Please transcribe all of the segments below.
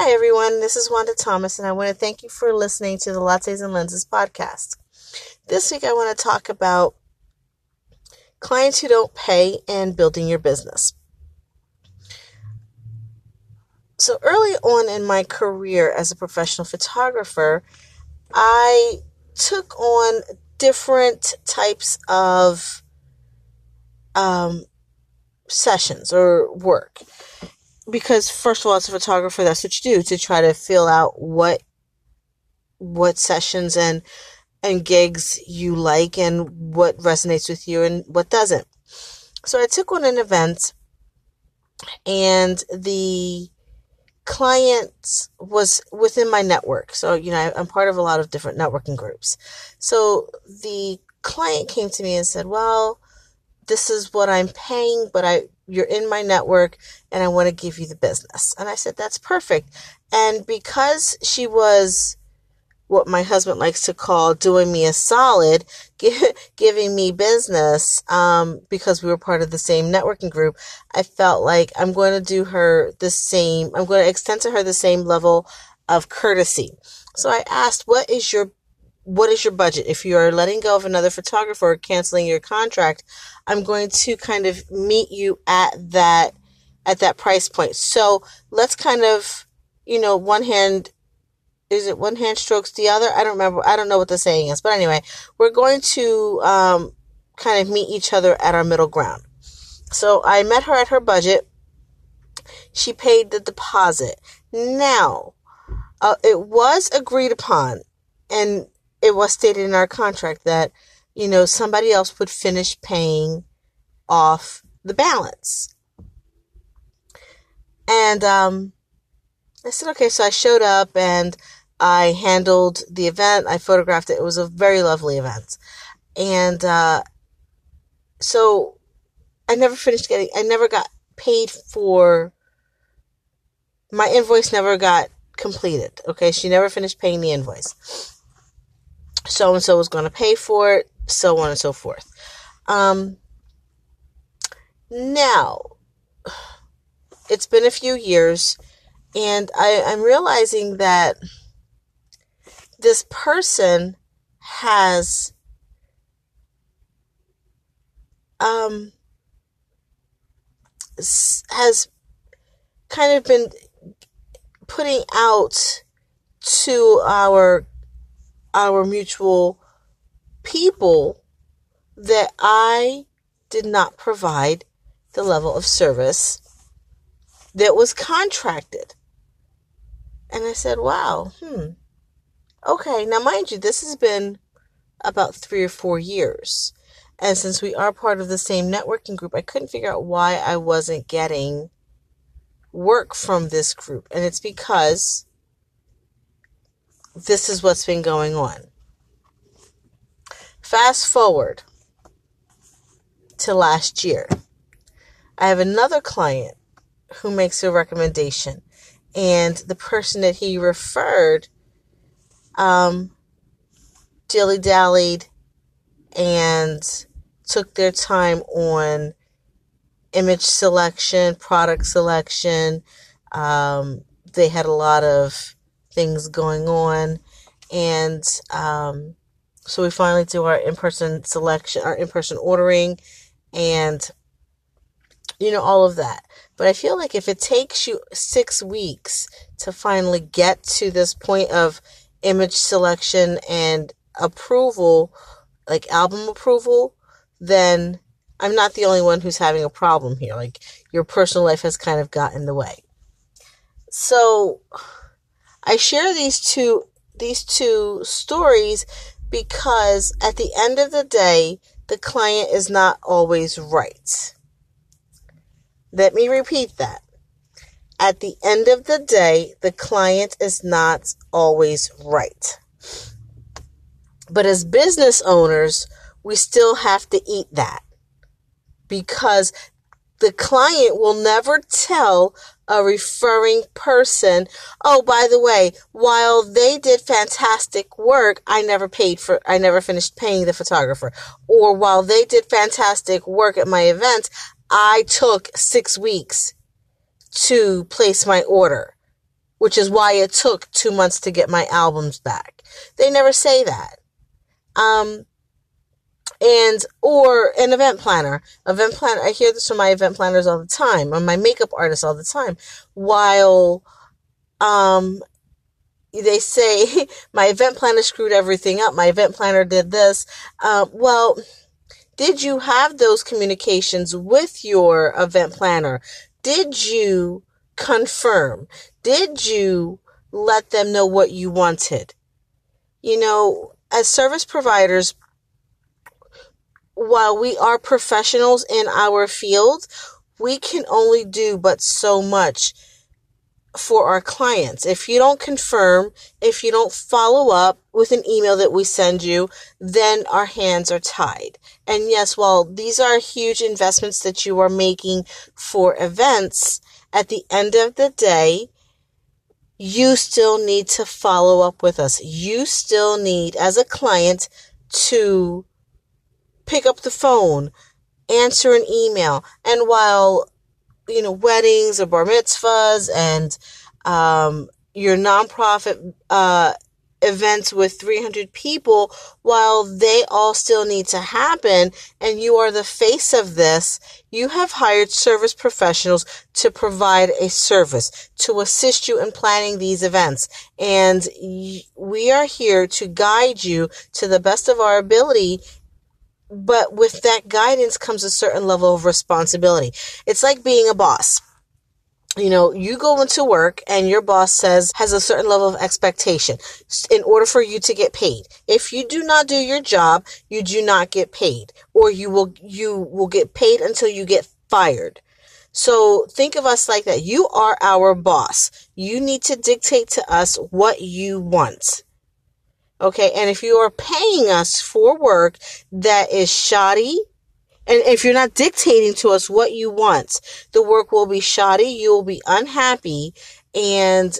Hi everyone, this is Wanda Thomas, and I want to thank you for listening to the Lattes and Lenses podcast. This week I want to talk about clients who don't pay and building your business. So early on in my career as a professional photographer, I took on different types of sessions or work. Because first of all, as a photographer, that's what you do, to try to feel out what sessions and gigs you like and what resonates with you and what doesn't. So I took on an event, and the client was within my network. So, you know, I'm part of a lot of different networking groups. So the client came to me and said, well, this is what I'm paying, but you're in my network and I want to give you the business. And I said, that's perfect. And because she was what my husband likes to call doing me a solid, giving me business, because we were part of the same networking group, I felt like I'm going to extend to her the same level of courtesy. So I asked, what is your budget? If you are letting go of another photographer or canceling your contract, I'm going to kind of meet you at that price point. So let's kind of, you know, one hand strokes the other? I don't remember. I don't know what the saying is, but anyway, we're going to, kind of meet each other at our middle ground. So I met her at her budget. She paid the deposit. Now, it was agreed upon, and it was stated in our contract that, you know, somebody else would finish paying off the balance. And I said, okay, so I showed up and I handled the event. I photographed it. It was a very lovely event. And so I never got paid for, my invoice never got completed. Okay, she never finished paying the invoice. So-and-so was going to pay for it, so on and so forth. Now, it's been a few years, and I'm realizing that this person has kind of been putting out to our mutual people that I did not provide the level of service that was contracted. And I said, wow, okay. Now, mind you, this has been about 3 or 4 years. And since we are part of the same networking group, I couldn't figure out why I wasn't getting work from this group. And it's because this is what's been going on. Fast forward to last year. I have another client who makes a recommendation, and the person that he referred dilly-dallied and took their time on image selection, product selection. They had a lot of things going on, and so we finally do our in-person selection, our in-person ordering, and you know, all of that. But I feel like if it takes you 6 weeks to finally get to this point of image selection and approval, like album approval, then I'm not the only one who's having a problem here. Like, your personal life has kind of got in the way. So I share these two stories because at the end of the day, the client is not always right. Let me repeat that. At the end of the day, the client is not always right. But as business owners, we still have to eat that, because the client will never tell a referring person, oh, by the way, while they did fantastic work, I never finished paying the photographer. Or while they did fantastic work at my event, I took 6 weeks to place my order. which is why it took 2 months to get my albums back. They never say that. And, or an event planner. Event planner, I hear this from my event planners all the time, or my makeup artists all the time. While, they say, my event planner screwed everything up, my event planner did this. Well, did you have those communications with your event planner? Did you confirm? Did you let them know what you wanted? You know, as service providers, while we are professionals in our field, we can only do but so much for our clients. If you don't confirm, if you don't follow up with an email that we send you, then our hands are tied. And yes, while these are huge investments that you are making for events, at the end of the day, you still need to follow up with us. You still need, as a client, to pick up the phone, answer an email. And while, you know, weddings or bar mitzvahs and your nonprofit events with 300 people, while they all still need to happen and you are the face of this, you have hired service professionals to provide a service, to assist you in planning these events. And we are here to guide you to the best of our ability. But with that guidance comes a certain level of responsibility. It's like being a boss. You know, you go into work and your boss has a certain level of expectation in order for you to get paid. If you do not do your job, you do not get paid, or you will get paid until you get fired. So think of us like that. You are our boss. You need to dictate to us what you want. Okay, and if you are paying us for work that is shoddy, and if you're not dictating to us what you want, the work will be shoddy, you will be unhappy, and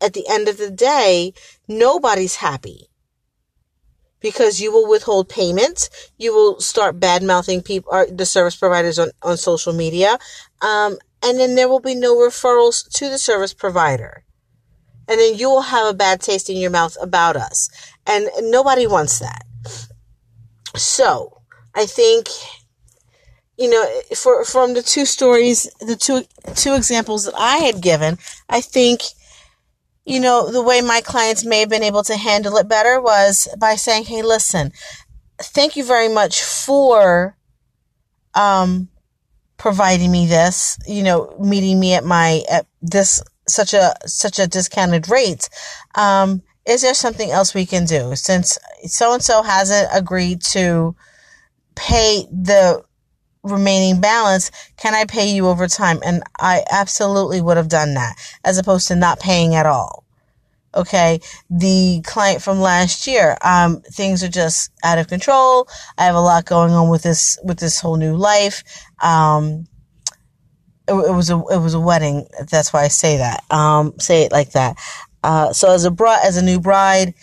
at the end of the day, nobody's happy. Because you will withhold payments, you will start bad-mouthing people, or the service providers on social media, and then there will be no referrals to the service provider. And then you will have a bad taste in your mouth about us. And nobody wants that. So I think, you know, from the two stories, the two examples that I had given, I think, you know, the way my clients may have been able to handle it better was by saying, hey, listen, thank you very much for providing me this, you know, meeting me at this such a discounted rate. Is there something else we can do? Since so-and-so hasn't agreed to pay the remaining balance, can I pay you over time? And I absolutely would have done that, as opposed to not paying at all. Okay, the client from last year, things are just out of control. I have a lot going on with this whole new life. It was a wedding. That's why I say that. Say it like that. So as a new bride,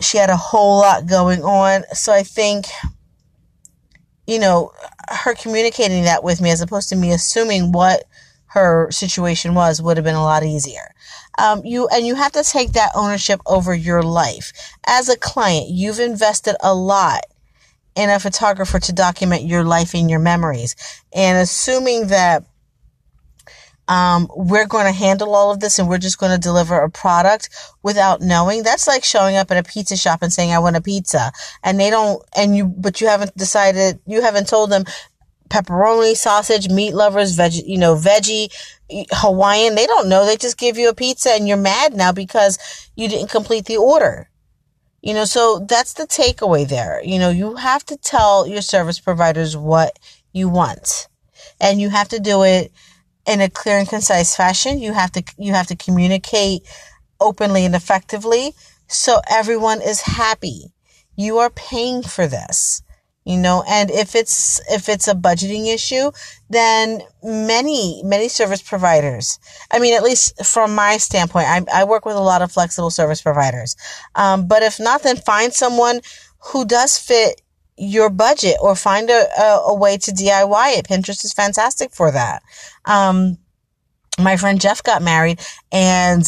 she had a whole lot going on. So I think, you know, her communicating that with me, as opposed to me assuming what her situation was, would have been a lot easier. You have to take that ownership over your life. As a client, you've invested a lot and a photographer to document your life and your memories. And assuming that we're going to handle all of this and we're just going to deliver a product without knowing, that's like showing up at a pizza shop and saying, I want a pizza. And they don't, but you haven't decided, you haven't told them pepperoni, sausage, meat lovers, veggie, Hawaiian. They don't know. They just give you a pizza and you're mad now because you didn't complete the order. You know, so that's the takeaway there. You know, you have to tell your service providers what you want, and you have to do it in a clear and concise fashion. You have to communicate openly and effectively so everyone is happy. You are paying for this, you know, and if it's a budgeting issue, then many service providers, I mean, at least from my standpoint, I work with a lot of flexible service providers. But if not, then find someone who does fit your budget, or find a way to DIY it. Pinterest is fantastic for that. my friend Jeff got married and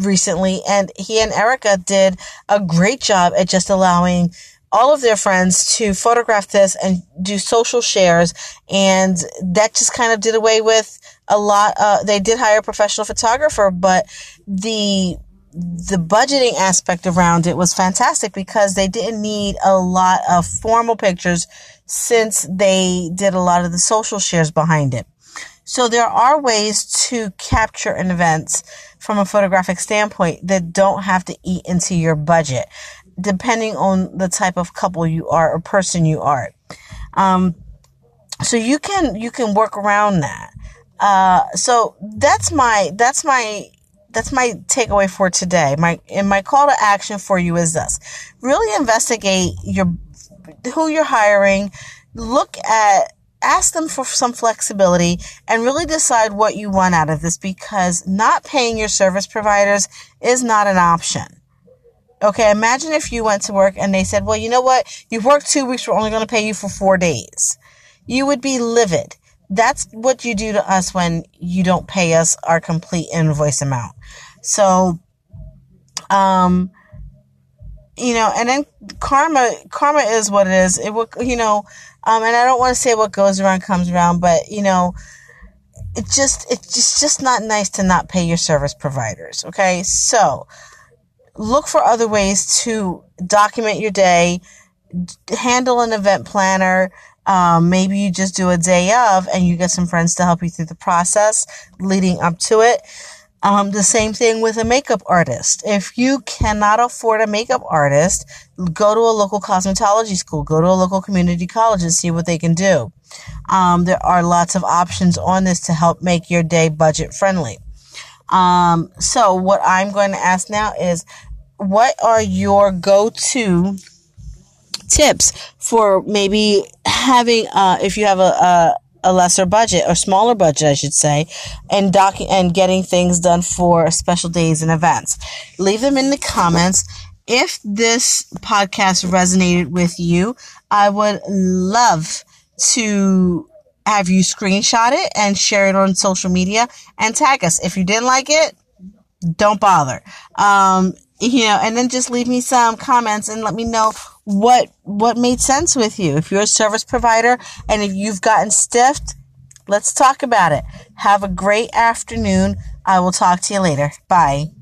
recently, and he and Erica did a great job at just allowing all of their friends to photograph this and do social shares. And that just kind of did away with a lot. They did hire a professional photographer, but the budgeting aspect around it was fantastic because they didn't need a lot of formal pictures since they did a lot of the social shares behind it. So there are ways to capture an event from a photographic standpoint that don't have to eat into your budget, depending on the type of couple you are or person you are. So you can work around that. So that's my takeaway for today. My call to action for you is this: really investigate who you're hiring, ask them for some flexibility, and really decide what you want out of this, because not paying your service providers is not an option. Okay, imagine if you went to work and they said, well, you know what? You've worked 2 weeks. We're only going to pay you for 4 days. You would be livid. That's what you do to us when you don't pay us our complete invoice amount. So, and then karma is what it is. It will, and I don't want to say what goes around comes around, but it's just not nice to not pay your service providers. Okay. So look for other ways to document your day, handle an event planner. Maybe you just do a day of and you get some friends to help you through the process leading up to it. The same thing with a makeup artist. If you cannot afford a makeup artist, go to a local cosmetology school, go to a local community college and see what they can do. There are lots of options on this to help make your day budget friendly. So what I'm going to ask now is, what are your go-to tips for maybe having, if you have a lesser budget or smaller budget, I should say, and getting things done for special days and events? Leave them in the comments. If this podcast resonated with you, I would love to have you screenshot it and share it on social media and tag us. If you didn't like it, don't bother. And then just leave me some comments and let me know what made sense with you. If you're a service provider and if you've gotten stiffed, let's talk about it. Have a great afternoon. I will talk to you later. Bye.